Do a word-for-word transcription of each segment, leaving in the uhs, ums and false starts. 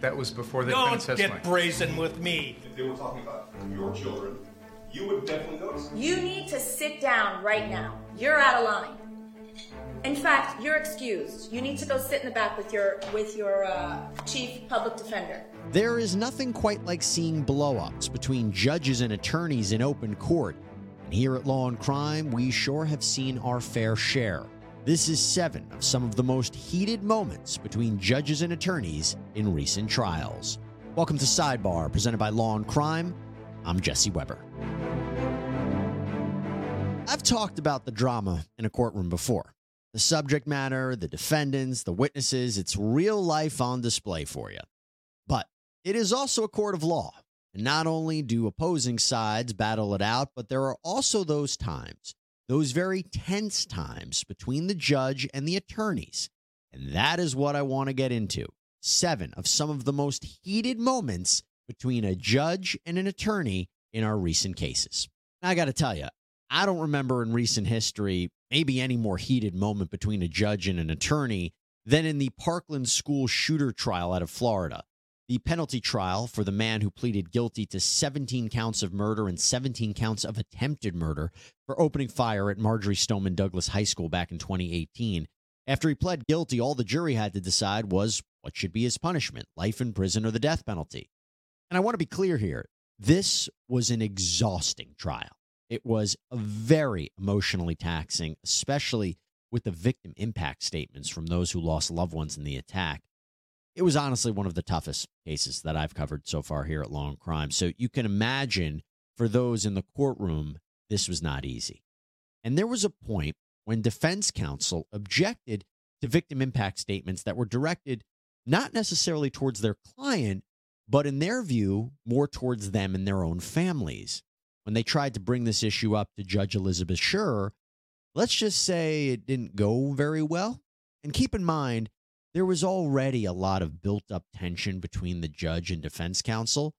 That was before the Don't princess Don't get brazen with me. If they were talking about your children, you would definitely notice. You need to sit down right now. You're out of line. In fact, you're excused. You need to go sit in the back with your with your uh, chief public defender. There is nothing quite like seeing blow-ups between judges and attorneys in open court. And here at Law and Crime, we sure have seen our fair share. This is seven of some of the most heated moments between judges and attorneys in recent trials. Welcome to Sidebar, presented by Law and Crime. I'm Jesse Weber. I've talked about the drama in a courtroom before. The subject matter, the defendants, the witnesses, it's real life on display for you. But it is also a court of law. And not only do opposing sides battle it out, but there are also those times, those very tense times between the judge and the attorneys. And that is what I want to get into. Seven of some of the most heated moments between a judge and an attorney in our recent cases. Now, I got to tell you, I don't remember in recent history maybe any more heated moment between a judge and an attorney than in the Parkland school shooter trial out of Florida. The penalty trial for the man who pleaded guilty to seventeen counts of murder and seventeen counts of attempted murder for opening fire at Marjory Stoneman Douglas High School back in twenty eighteen. After he pled guilty, all the jury had to decide was what should be his punishment, life in prison or the death penalty. And I want to be clear here, this was an exhausting trial. It was very emotionally taxing, especially with the victim impact statements from those who lost loved ones in the attack. It was honestly one of the toughest cases that I've covered so far here at Law and Crime. So you can imagine for those in the courtroom, this was not easy. And there was a point when defense counsel objected to victim impact statements that were directed not necessarily towards their client, but in their view, more towards them and their own families. When they tried to bring this issue up to Judge Elizabeth Scherr, let's just say it didn't go very well. And keep in mind, there was already a lot of built-up tension between the judge and defense counsel.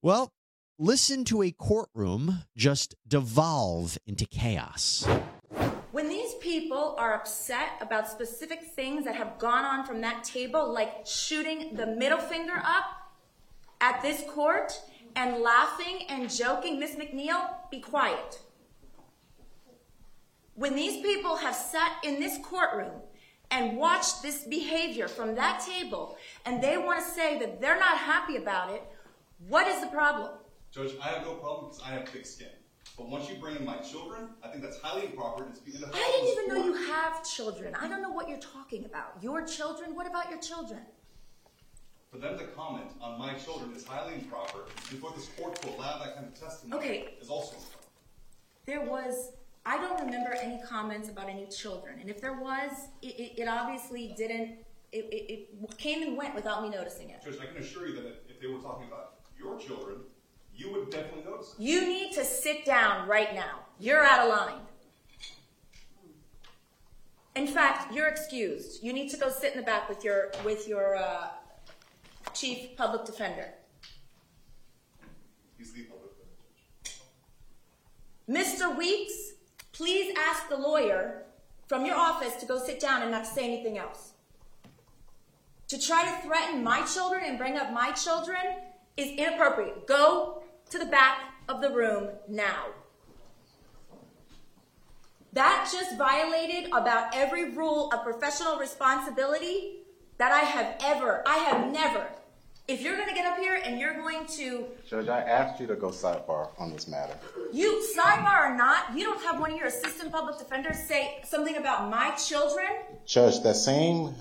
Well, listen to a courtroom just devolve into chaos. When these people are upset about specific things that have gone on from that table, like shooting the middle finger up at this court, and laughing and joking, Miss McNeil, be quiet. When these people have sat in this courtroom and watched this behavior from that table, and they want to say that they're not happy about it, what is the problem? Judge, I have no problem because I have thick skin. But once you bring in my children, I think that's highly improper. And it's because I didn't even know you have children. I don't know what you're talking about. Your children? What about your children? For them to comment on my children is highly improper, and for this court to allow that kind of testimony okay. is also improper. There was, I don't remember any comments about any children, and if there was, it, it obviously didn't, it, it, it came and went without me noticing it. Judge, I can assure you that if, if they were talking about your children, you would definitely notice it. You need to sit down right now. You're out of line. In fact, you're excused. You need to go sit in the back with your, with your, uh, Chief Public Defender. He's the public defender. Mister Weeks, please ask the lawyer from your office to go sit down and not say anything else. To try to threaten my children and bring up my children is inappropriate. Go to the back of the room now. That just violated about every rule of professional responsibility that I have ever, I have never. If you're going to get up here and you're going to... Judge, I asked you to go sidebar on this matter. You, sidebar or not, you don't have one of your assistant public defenders say something about my children? Judge, that same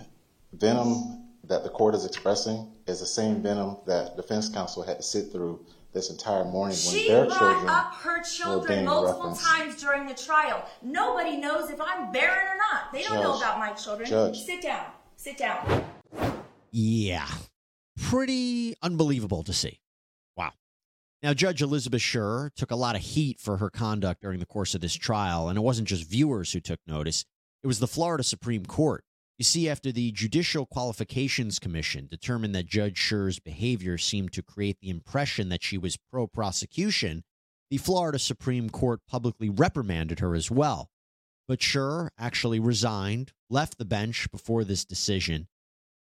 venom that the court is expressing is the same venom that defense counsel had to sit through this entire morning when she their children She brought up her children multiple referenced. times during the trial. Nobody knows if I'm barren or not. They don't Judge, know about my children. Judge. Sit down. Sit down. Yeah. Pretty unbelievable to see. Wow. Now, Judge Elizabeth Scherr took a lot of heat for her conduct during the course of this trial, and it wasn't just viewers who took notice. It was the Florida Supreme Court. You see, after the Judicial Qualifications Commission determined that Judge Scherr's behavior seemed to create the impression that she was pro-prosecution, the Florida Supreme Court publicly reprimanded her as well. But Scherr actually resigned, left the bench before this decision.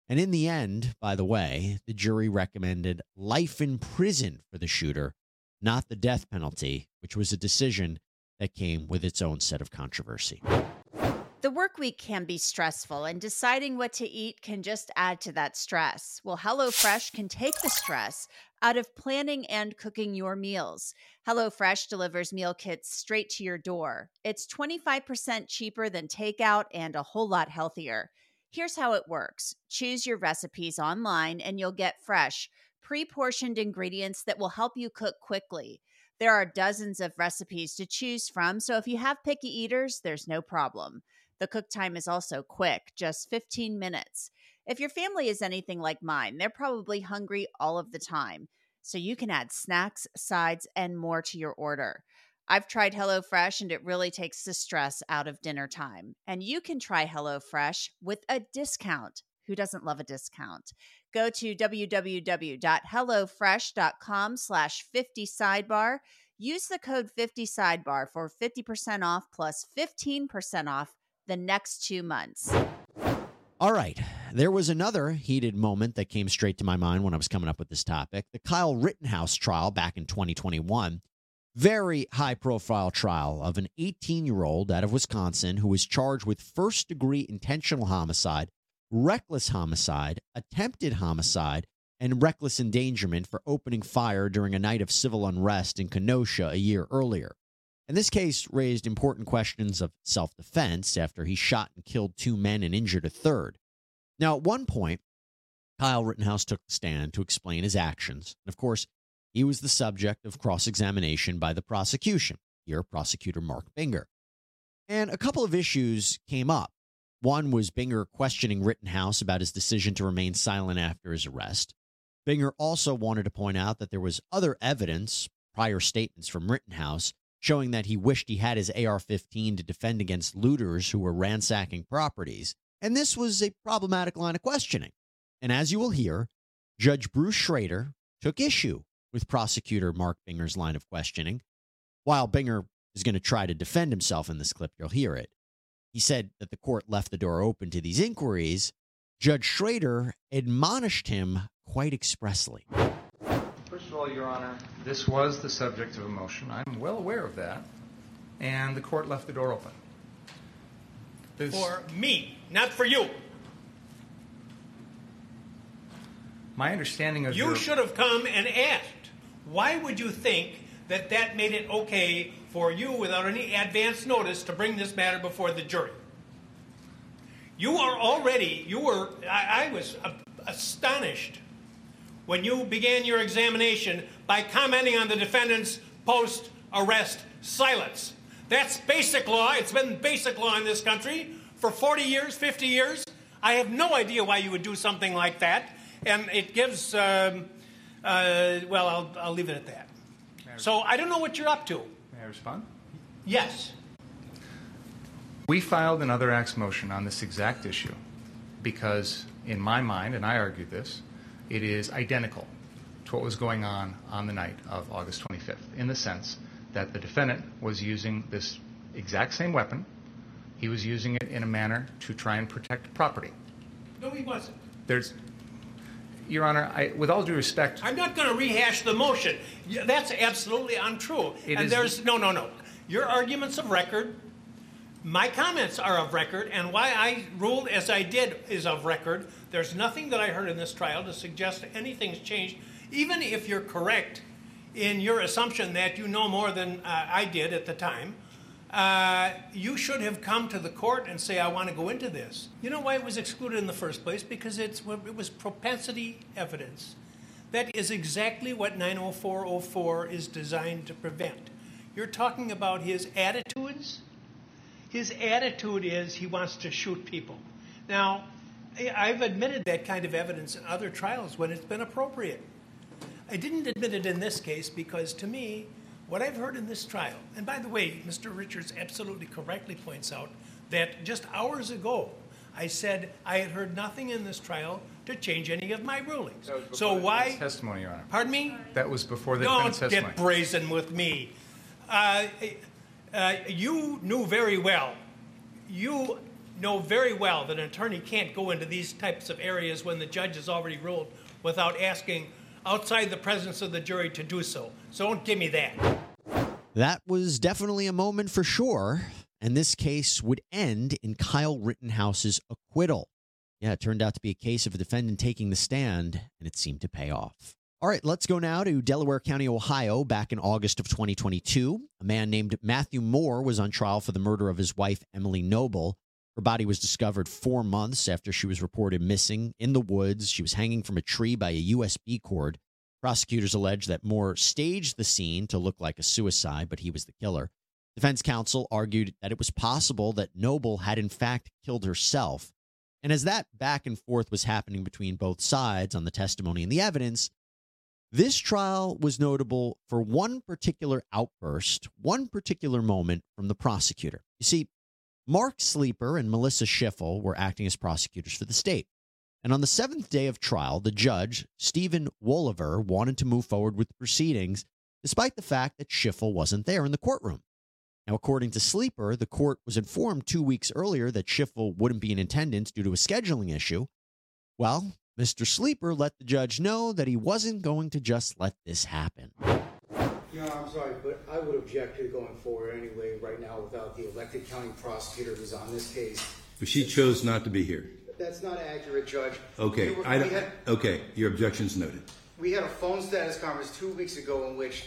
And in the end, by the way, the jury recommended life in prison for the shooter, not the death penalty, which was a decision that came with its own set of controversy. The work week can be stressful, and deciding what to eat can just add to that stress. Well, HelloFresh can take the stress out of planning and cooking your meals. HelloFresh delivers meal kits straight to your door. It's twenty-five percent cheaper than takeout and a whole lot healthier. Here's how it works. Choose your recipes online and you'll get fresh, pre-portioned ingredients that will help you cook quickly. There are dozens of recipes to choose from, so if you have picky eaters, there's no problem. The cook time is also quick, just fifteen minutes. If your family is anything like mine, they're probably hungry all of the time, so you can add snacks, sides, and more to your order. I've tried HelloFresh, and it really takes the stress out of dinner time. And you can try HelloFresh with a discount. Who doesn't love a discount? Go to w w w dot hello fresh dot com slash fifty sidebar. Use the code fifty sidebar for fifty percent off plus fifteen percent off the next two months. All right. There was another heated moment that came straight to my mind when I was coming up with this topic. The Kyle Rittenhouse trial back in twenty twenty-one. Very high-profile trial of an eighteen-year-old out of Wisconsin who was charged with first-degree intentional homicide, reckless homicide, attempted homicide, and reckless endangerment for opening fire during a night of civil unrest in Kenosha a year earlier. And this case raised important questions of self-defense after he shot and killed two men and injured a third. Now, at one point, Kyle Rittenhouse took the stand to explain his actions, and of course, he was the subject of cross-examination by the prosecution, here Prosecutor Mark Binger. And a couple of issues came up. One was Binger questioning Rittenhouse about his decision to remain silent after his arrest. Binger also wanted to point out that there was other evidence, prior statements from Rittenhouse, showing that he wished he had his A R fifteen to defend against looters who were ransacking properties. And this was a problematic line of questioning. And as you will hear, Judge Bruce Schrader took issue with Prosecutor Mark Binger's line of questioning. While Binger is going to try to defend himself in this clip, you'll hear it. He said that the court left the door open to these inquiries. Judge Schrader admonished him quite expressly. First of all, Your Honor, this was the subject of a motion. I'm well aware of that. And the court left the door open. This... For me, not for you. My understanding of You your... should have come and asked. Why would you think that that made it okay for you, without any advance notice, to bring this matter before the jury? You are already, you were, I, I was a- astonished when you began your examination by commenting on the defendant's post-arrest silence. That's basic law. It's been basic law in this country for forty years, fifty years. I have no idea why you would do something like that. And it gives... Um, Uh, well, I'll, I'll leave it at that. I so I don't know what you're up to. May I respond? Yes. We filed an other acts motion on this exact issue because, in my mind, and I argued this, it is identical to what was going on on the night of August twenty-fifth in the sense that the defendant was using this exact same weapon. He was using it in a manner to try and protect property. No, he wasn't. There's... Your Honor, I, with all due respect... I'm not going to rehash the motion. That's absolutely untrue. It and is, there's... No, no, no. Your arguments of record My comments are of record, and why I ruled as I did is of record. There's nothing that I heard in this trial to suggest anything's changed, even if you're correct in your assumption that you know more than uh, I did at the time. Uh, you should have come to the court and say, I want to go into this. You know why it was excluded in the first place? Because it's, it was propensity evidence. That is exactly what nine oh four oh four is designed to prevent. You're talking about his attitudes. His attitude is he wants to shoot people. Now, I've admitted that kind of evidence in other trials when it's been appropriate. I didn't admit it in this case because, to me, what I've heard in this trial, and by the way, Mister Richards absolutely correctly points out that just hours ago, I said I had heard nothing in this trial to change any of my rulings. So why? Testimony, Your Honor. Pardon me? That was before the defense testimony. Don't get brazen with me. Uh, uh, you knew very well. You know very well that an attorney can't go into these types of areas when the judge has already ruled without asking outside the presence of the jury to do so. So don't give me that. That was definitely a moment for sure. And this case would end in Kyle Rittenhouse's acquittal. Yeah, it turned out to be a case of a defendant taking the stand, and it seemed to pay off. All right, let's go now to Delaware County, Ohio, back in August of twenty twenty-two. A man named Matthew Moore was on trial for the murder of his wife, Emily Noble. Her body was discovered four months after she was reported missing in the woods. She was hanging from a tree by a U S B cord. Prosecutors allege that Moore staged the scene to look like a suicide, but he was the killer. Defense counsel argued that it was possible that Noble had in fact killed herself. And as that back and forth was happening between both sides on the testimony and the evidence, this trial was notable for one particular outburst, one particular moment from the prosecutor. You see, Mark Sleeper and Melissa Schiffle were acting as prosecutors for the state. And on the seventh day of trial, the judge, Stephen Wolliver, wanted to move forward with the proceedings, despite the fact that Schiffle wasn't there in the courtroom. Now, according to Sleeper, the court was informed two weeks earlier that Schiffle wouldn't be in attendance due to a scheduling issue. Well, Mister Sleeper let the judge know that he wasn't going to just let this happen. You know, I'm sorry, but I would object to going forward anyway right now without the elected county prosecutor who's on this case. But she chose not to be here. That's not accurate, Judge. Okay, we were, I don't, had, okay, your objection's noted. We had a phone status conference two weeks ago in which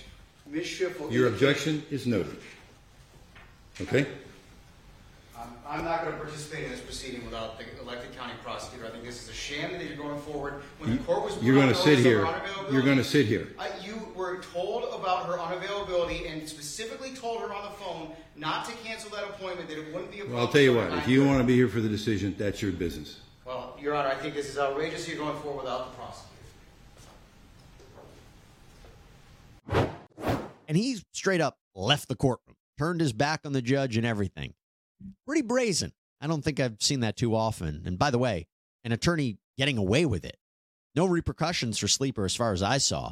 Miz Schiffle... Your objection is noted. Okay. I'm, I'm not going to participate in this proceeding without the elected county prosecutor. I think this is a sham that you're going forward when you, the court was. You're going to sit here. You're going to sit here. I, you were told about her unavailability and specifically told her on the phone not to cancel that appointment. That it wouldn't be. A well, I'll tell you what. If you want to be here for the decision, that's your business. Well, Your Honor, I think this is outrageous. You're going forward without the prosecutor. And he straight up left the courtroom. Turned his back on the judge and everything. Pretty brazen. I don't think I've seen that too often. And by the way, an attorney getting away with it. No repercussions for Sleeper as far as I saw.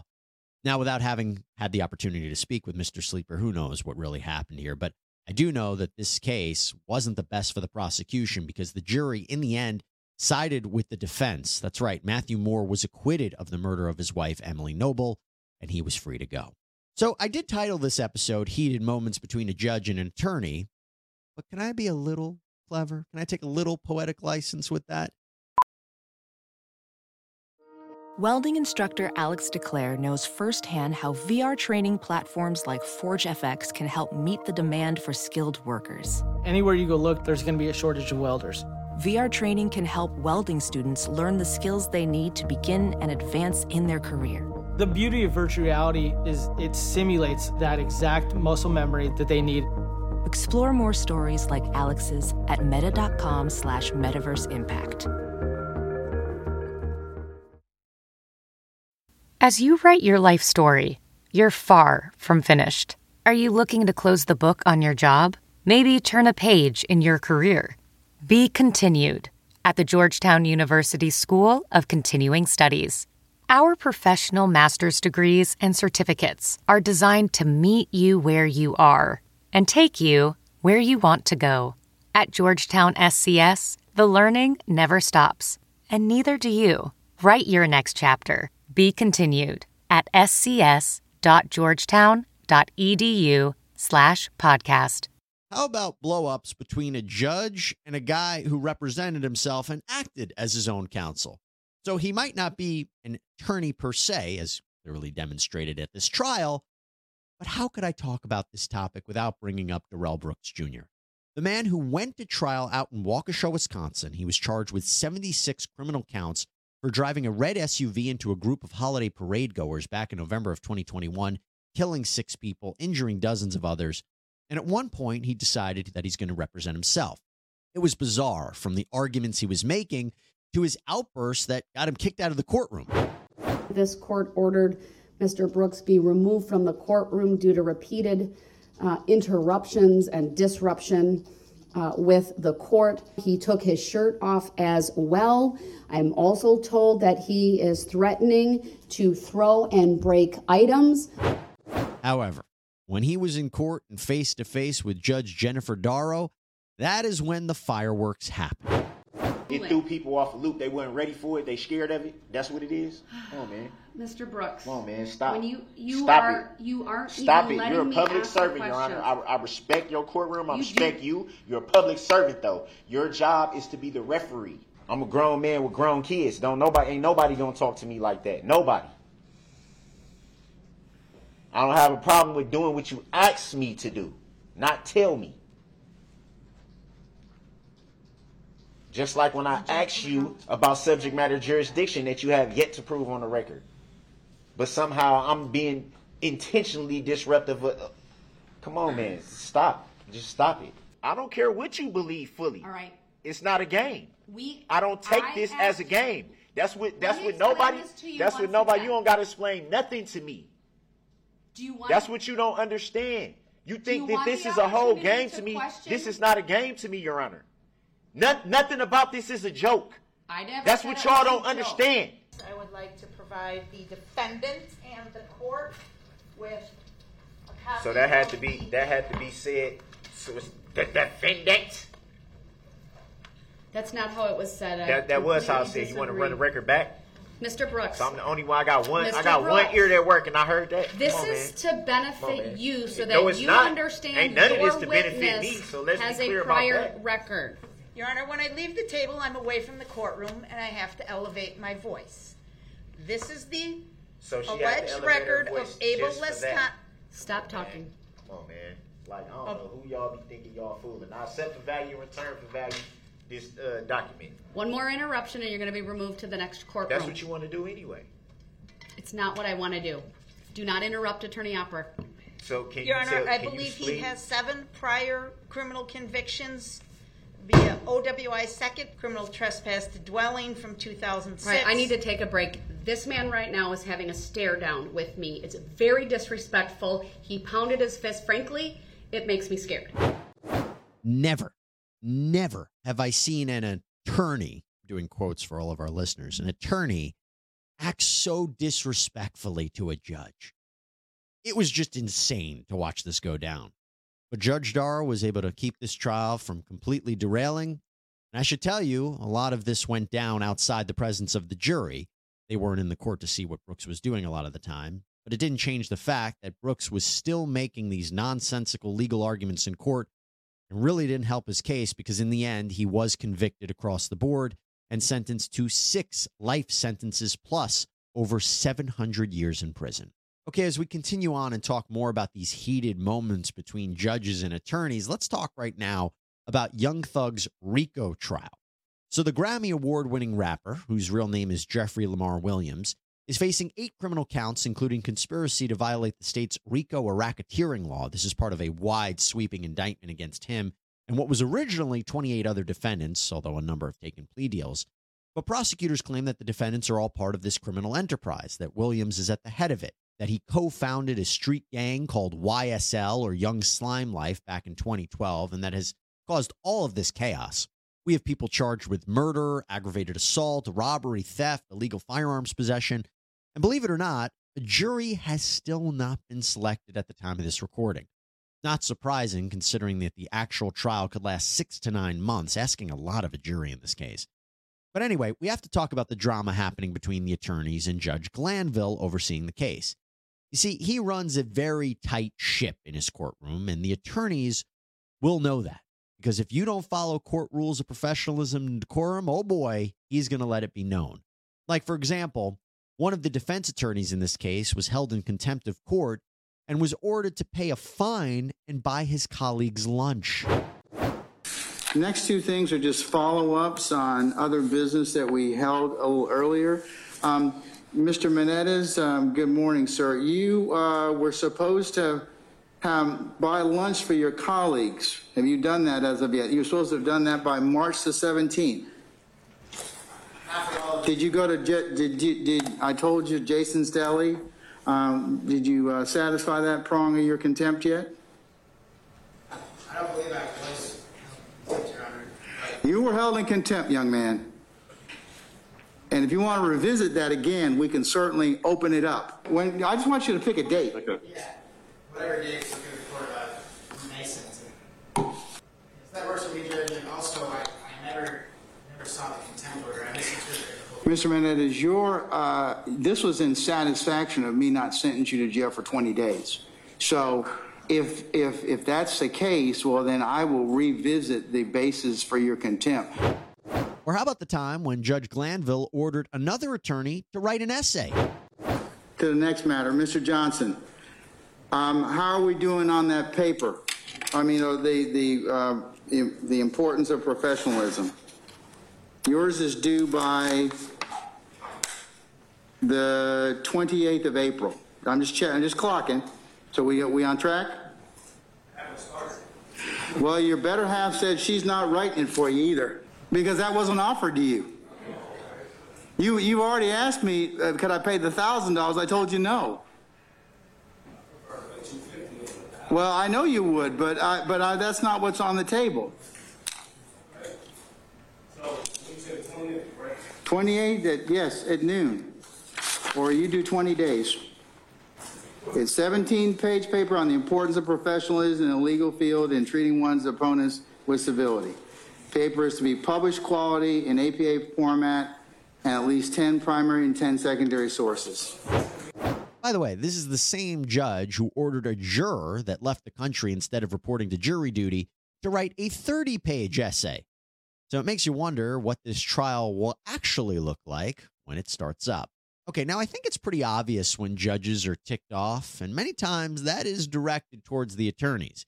Now, without having had the opportunity to speak with Mister Sleeper, who knows what really happened here. But I do know that this case wasn't the best for the prosecution because the jury, in the end, sided with the defense. That's right. Matthew Moore was acquitted of the murder of his wife, Emily Noble, and he was free to go. So I did title this episode, Heated Moments Between a Judge and an Attorney, but can I be a little clever? Can I take a little poetic license with that? Welding instructor Alex DeClaire knows firsthand how V R training platforms like ForgeFX can help meet the demand for skilled workers. Anywhere you go look, there's going to be a shortage of welders. V R training can help welding students learn the skills they need to begin and advance in their career. The beauty of virtual reality is it simulates that exact muscle memory that they need. Explore more stories like Alex's at meta.com slash metaverse impact. As you write your life story, you're far from finished. Are you looking to close the book on your job? Maybe turn a page in your career? Be continued at the Georgetown University School of Continuing Studies. Our professional master's degrees and certificates are designed to meet you where you are and take you where you want to go. At Georgetown S C S, the learning never stops, and neither do you. Write your next chapter. Be continued at scs.georgetown dot edu slash podcast. How about blow-ups between a judge and a guy who represented himself and acted as his own counsel? So he might not be an attorney per se, as clearly demonstrated at this trial, but how could I talk about this topic without bringing up Darrell Brooks, Junior? The man who went to trial out in Waukesha, Wisconsin, he was charged with seventy-six criminal counts for driving a red S U V into a group of holiday parade goers back in November of twenty twenty-one, killing six people, injuring dozens of others. And at one point, he decided that he's going to represent himself. It was bizarre, from the arguments he was making to his outburst that got him kicked out of the courtroom. This court ordered Mister Brooks be removed from the courtroom due to repeated uh, interruptions and disruption uh, with the court. He took his shirt off as well. I'm also told that he is threatening to throw and break items. However, when he was in court and face-to-face with Judge Jennifer Dorow, that is when the fireworks happened. It threw people off the loop. They weren't ready for it. They scared of it. That's what it is. Come on, man. Mister Brooks. Come on, man. Stop. When you, you Stop are, it. You aren't Stop even it. You're a public servant, Your Honor. I, I respect your courtroom. I you respect do. you. You're a public servant, though. Your job is to be the referee. I'm a grown man with grown kids. Don't nobody, ain't nobody gonna talk to me like that. Nobody. I don't have a problem with doing what you asked me to do, not tell me. Just like when I asked you about subject matter jurisdiction that you have yet to prove on the record. But somehow I'm being intentionally disruptive. Of, come on, man. Stop. Just stop it. I don't care what you believe fully. All right. It's not a game. We. I don't take I this as a game. That's what. That's what nobody. That's what nobody. You don't got to explain nothing to me. Do you want That's what you don't understand. You think you that this is a whole game to me. Question? This is not a game to me, Your Honor. No, nothing about this is a joke. I never That's what y'all don't joke. understand. I would like to provide the defendants and the court with a copy. So that had to be that had to be said. So it's the defendants. That's not how it was said. I that that was how it said. You want to run the record back? Mister Brooks. So I'm the only one. I got one. Mister I got Brooks. one ear that work, and I heard that. This on, is man. to benefit on, you, so that no, you not. understand. Ain't none your of this to benefit me. So let's has be clear a prior about that. record. Your Honor, when I leave the table, I'm away from the courtroom, and I have to elevate my voice. This is the so alleged record of ableist. Con- Stop talking. Come on, man. Like I don't oh. know who y'all be thinking y'all fooling. I accept the value in return for value. This uh, document. One more interruption and you're going to be removed to the next courtroom. That's what you want to do anyway. It's not what I want to do. Do not interrupt Attorney Opper. So can Your you Honor, tell, I can believe he has seven prior criminal convictions via O W I second, criminal trespass to dwelling from two thousand six. Right, I need to take a break. This man right now is having a stare down with me. It's very disrespectful. He pounded his fist. Frankly, it makes me scared. Never. Never have I seen an attorney, doing quotes for all of our listeners, an attorney act so disrespectfully to a judge. It was just insane to watch this go down. But Judge Dorow was able to keep this trial from completely derailing. And I should tell you, a lot of this went down outside the presence of the jury. They weren't in the court to see what Brooks was doing a lot of the time. But it didn't change the fact that Brooks was still making these nonsensical legal arguments in court. And really didn't help his case because in the end, he was convicted across the board and sentenced to six life sentences plus over seven hundred years in prison. Okay, as we continue on and talk more about these heated moments between judges and attorneys, let's talk right now about Young Thug's RICO trial. So the Grammy Award-winning rapper, whose real name is Jeffrey Lamar Williams, is facing eight criminal counts, including conspiracy to violate the state's RICO or racketeering law. This is part of a wide sweeping indictment against him and what was originally twenty-eight other defendants, although a number have taken plea deals. But prosecutors claim that the defendants are all part of this criminal enterprise, that Williams is at the head of it, that he co-founded a street gang called Y S L or Young Slime Life back in twenty twelve, and that has caused all of this chaos. We have people charged with murder, aggravated assault, robbery, theft, illegal firearms possession. And believe it or not, a jury has still not been selected at the time of this recording. Not surprising, considering that the actual trial could last six to nine months, asking a lot of a jury in this case. But anyway, we have to talk about the drama happening between the attorneys and Judge Glanville overseeing the case. You see, he runs a very tight ship in his courtroom, and the attorneys will know that. Because if you don't follow court rules of professionalism and decorum, oh boy, he's going to let it be known. Like, for example, one of the defense attorneys in this case was held in contempt of court and was ordered to pay a fine and buy his colleagues lunch. The next two things are just follow-ups on other business that we held a little earlier. Um, Mister Menendez, um, good morning, sir. You uh, were supposed to Um, buy lunch for your colleagues. Have you done that as of yet? You're supposed to have done that by March the seventeenth. Did you go to, Je- did, you, did I told you Jason's Deli? Um, did you uh, satisfy that prong of your contempt yet? I don't believe I was, Your Honor. You were held in contempt, young man. And if you want to revisit that again, we can certainly open it up. When I just want you to pick a date. Okay. Yeah. Whatever it is, we can report about it makes sense. If that works for me, Judge, and also I, I never never saw the contempt order. I misinterpreted it. Mister Menendez, your, uh, this was in satisfaction of me not sentencing you to jail for twenty days. So if, if, if that's the case, well, then I will revisit the basis for your contempt. Or how about the time when Judge Glanville ordered another attorney to write an essay? To the next matter, Mister Johnson. Um, how are we doing on that paper? I mean, the the uh, the importance of professionalism. Yours is due by the twenty-eighth of April. I'm just checking, I'm just clocking. So we we on track? Well, your better half said she's not writing it for you either, because that wasn't offered to you. You you already asked me uh, could I pay the thousand dollars? I told you no. Well, I know you would, but I, but I, that's not what's on the table. Right. So you said twenty-eight, right? twenty-eight, at, yes, at noon. Or you do twenty days. It's seventeen-page paper on the importance of professionalism in the legal field and treating one's opponents with civility. Paper is to be published quality in A P A format and at least ten primary and ten secondary sources. By the way, this is the same judge who ordered a juror that left the country instead of reporting to jury duty to write a thirty-page essay. So it makes you wonder what this trial will actually look like when it starts up. Okay, now I think it's pretty obvious when judges are ticked off, and many times that is directed towards the attorneys.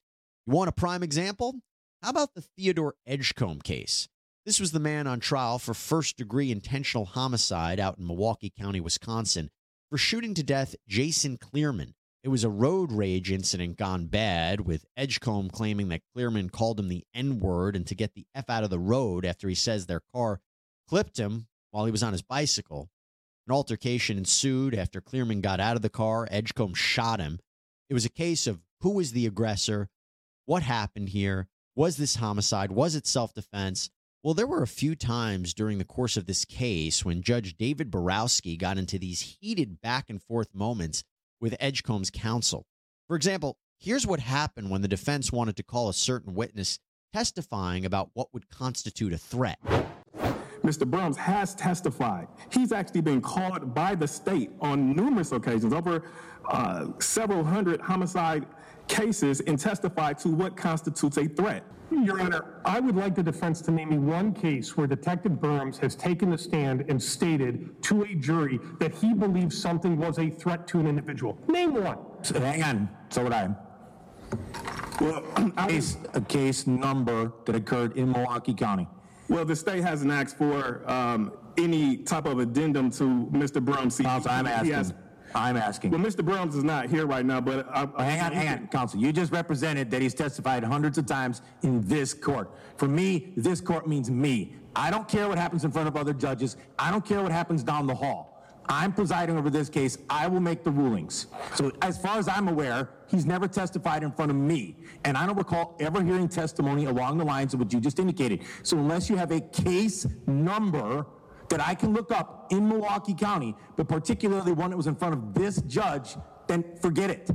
You want a prime example? How about the Theodore Edgecomb case? This was the man on trial for first-degree intentional homicide out in Milwaukee County, Wisconsin, for shooting to death Jason Cleereman. It was a road rage incident gone bad, with Edgecomb claiming that Cleereman called him the N-word and to get the F out of the road after he says their car clipped him while he was on his bicycle. An altercation ensued after Cleereman got out of the car. Edgecomb shot him. It was a case of who was the aggressor, what happened here, was this homicide, was it self-defense? Well, there were a few times during the course of this case when Judge David Borowski got into these heated back-and-forth moments with Edgecomb's counsel. For example, here's what happened when the defense wanted to call a certain witness testifying about what would constitute a threat. Mister Brums has testified. He's actually been called by the state on numerous occasions, over uh, several hundred homicide cases, and testified to what constitutes a threat. Your Honor, I would like the defense to name me one case where Detective Burms has taken the stand and stated to a jury that he believes something was a threat to an individual. Name one. So, hang on. So would I. Well, case, a case number that occurred in Milwaukee County. Well, the state hasn't asked for um, any type of addendum to Mister Burms. He, Counsel, I'm asking. Has, I'm asking. Well, Mister Burms is not here right now, but... I, I, hang on, hang on, Counsel. You just represented that he's testified hundreds of times in this court. For me, this court means me. I don't care what happens in front of other judges. I don't care what happens down the hall. I'm presiding over this case. I will make the rulings. So as far as I'm aware, he's never testified in front of me. And I don't recall ever hearing testimony along the lines of what you just indicated. So unless you have a case number that I can look up in Milwaukee County, but particularly one that was in front of this judge, then forget it.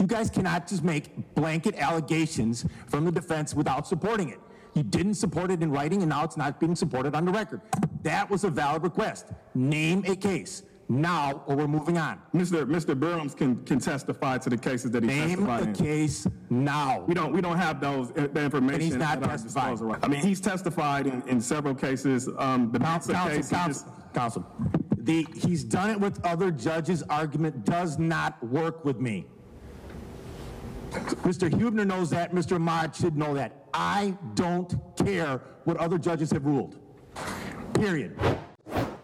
You guys cannot just make blanket allegations from the defense without supporting it. You didn't support it in writing, and now it's not being supported on the record. That was a valid request. Name a case. now or we're moving on. Mister Mister Burhams can, can testify to the cases that he Name testified in. Name the case now. We don't we don't have those the information. And he's not testifying. Right. I mean, he's testified in, in several cases. Um, the counsel, counsel, case counsel, just, counsel. The he's done it with other judges. Argument does not work with me. Mister Huebner knows that. Mister Ahmad should know that. I don't care what other judges have ruled. Period.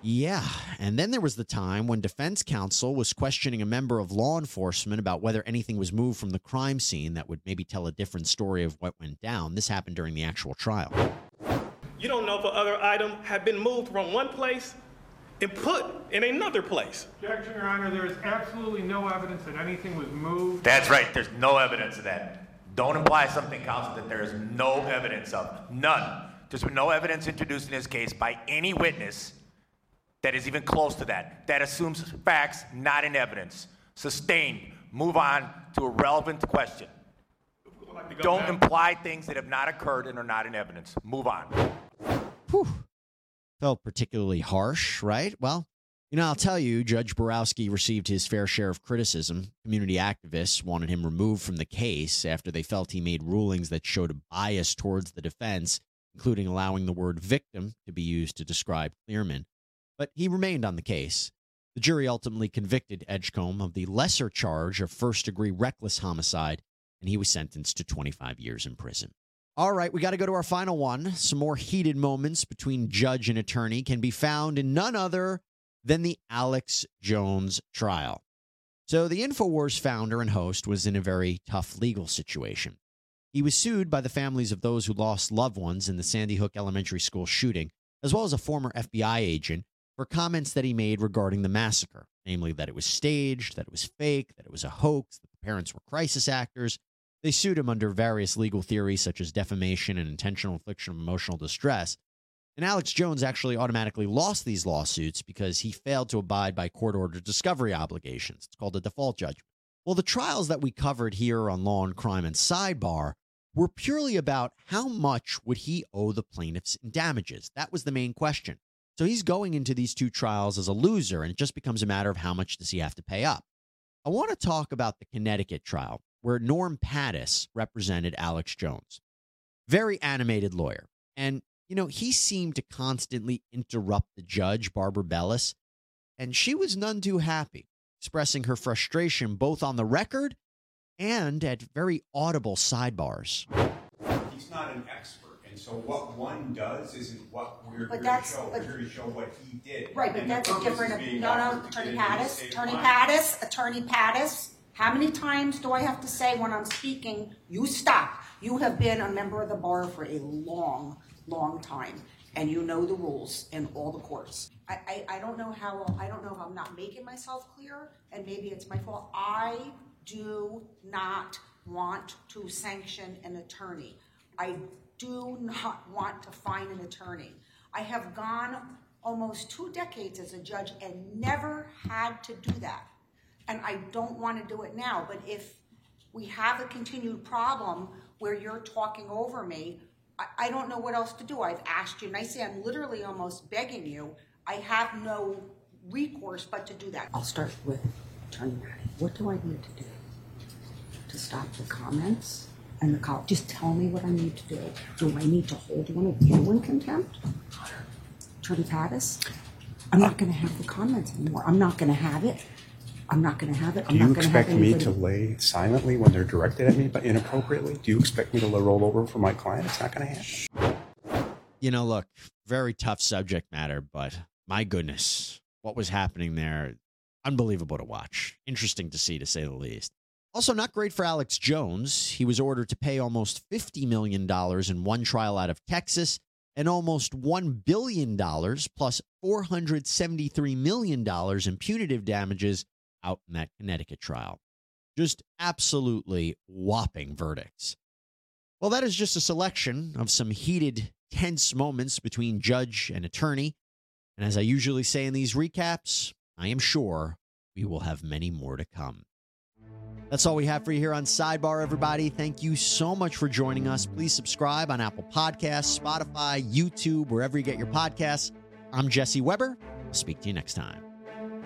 Yeah, and then there was the time when defense counsel was questioning a member of law enforcement about whether anything was moved from the crime scene that would maybe tell a different story of what went down. This happened during the actual trial. You don't know if other item had been moved from one place and put in another place. Objection, Your Honor. There is absolutely no evidence that anything was moved. That's right. There's no evidence of that. Don't imply something, counsel, that there is no evidence of. None. There's been no evidence introduced in this case by any witness that is even close to that. That assumes facts, not in evidence. Sustained. Move on to a relevant question. Like Don't back. imply things that have not occurred and are not in evidence. Move on. Whew. Felt particularly harsh, right? Well, you know, I'll tell you, Judge Borowski received his fair share of criticism. Community activists wanted him removed from the case after they felt he made rulings that showed a bias towards the defense, including allowing the word victim to be used to describe Cleereman. But he remained on the case. The jury ultimately convicted Edgecomb of the lesser charge of first-degree reckless homicide, and he was sentenced to twenty-five years in prison. All right, we got to go to our final one. Some more heated moments between judge and attorney can be found in none other than the Alex Jones trial. So the InfoWars founder and host was in a very tough legal situation. He was sued by the families of those who lost loved ones in the Sandy Hook Elementary School shooting, as well as a former F B I agent, for comments that he made regarding the massacre, namely that it was staged, that it was fake, that it was a hoax, that the parents were crisis actors. They sued him under various legal theories such as defamation and intentional infliction of emotional distress. And Alex Jones actually automatically lost these lawsuits because he failed to abide by court-ordered discovery obligations. It's called a default judgment. Well, the trials that we covered here on Law and Crime and Sidebar were purely about how much would he owe the plaintiffs in damages. That was the main question. So he's going into these two trials as a loser, and it just becomes a matter of how much does he have to pay up. I want to talk about the Connecticut trial, where Norm Pattis represented Alex Jones. Very animated lawyer. And, you know, he seemed to constantly interrupt the judge, Barbara Bellis, and she was none too happy, expressing her frustration both on the record and at very audible sidebars. He's not an expert. And so what one does isn't what we're but here to show. But, we're here to show what he did. Right, but and that's different. No, no, Attorney Pattis, Attorney Pattis, Attorney Pattis. How many times do I have to say when I'm speaking, you stop? You have been a member of the bar for a long, long time, and you know the rules in all the courts. I, I, I don't know how I don't know if I'm not making myself clear, and maybe it's my fault. I do not want to sanction an attorney. I do not want to find an attorney. I have gone almost two decades as a judge and never had to do that. And I don't want to do it now, but if we have a continued problem where you're talking over me, I, I don't know what else to do. I've asked you, and I say I'm literally almost begging you. I have no recourse but to do that. I'll start with Attorney Matty. What do I need to do to stop the comments? And the cop, just tell me what I need to do. Do I need to hold one of you in contempt? Attorney Pattis, I'm not going to have the comments anymore. I'm not going to have it. I'm not going to have it. I'm do you expect me to lay silently when they're directed at me, but inappropriately? Do you expect me to roll over for my client? It's not going to happen. You know, look, very tough subject matter, but my goodness, what was happening there? Unbelievable to watch. Interesting to see, to say the least. Also not great for Alex Jones. He was ordered to pay almost fifty million dollars in one trial out of Texas and almost one billion dollars plus four hundred seventy-three million dollars in punitive damages out in that Connecticut trial. Just absolutely whopping verdicts. Well, that is just a selection of some heated, tense moments between judge and attorney. And as I usually say in these recaps, I am sure we will have many more to come. That's all we have for you here on Sidebar, everybody. Thank you so much for joining us. Please subscribe on Apple Podcasts, Spotify, YouTube, wherever you get your podcasts. I'm Jesse Weber. I'll speak to you next time.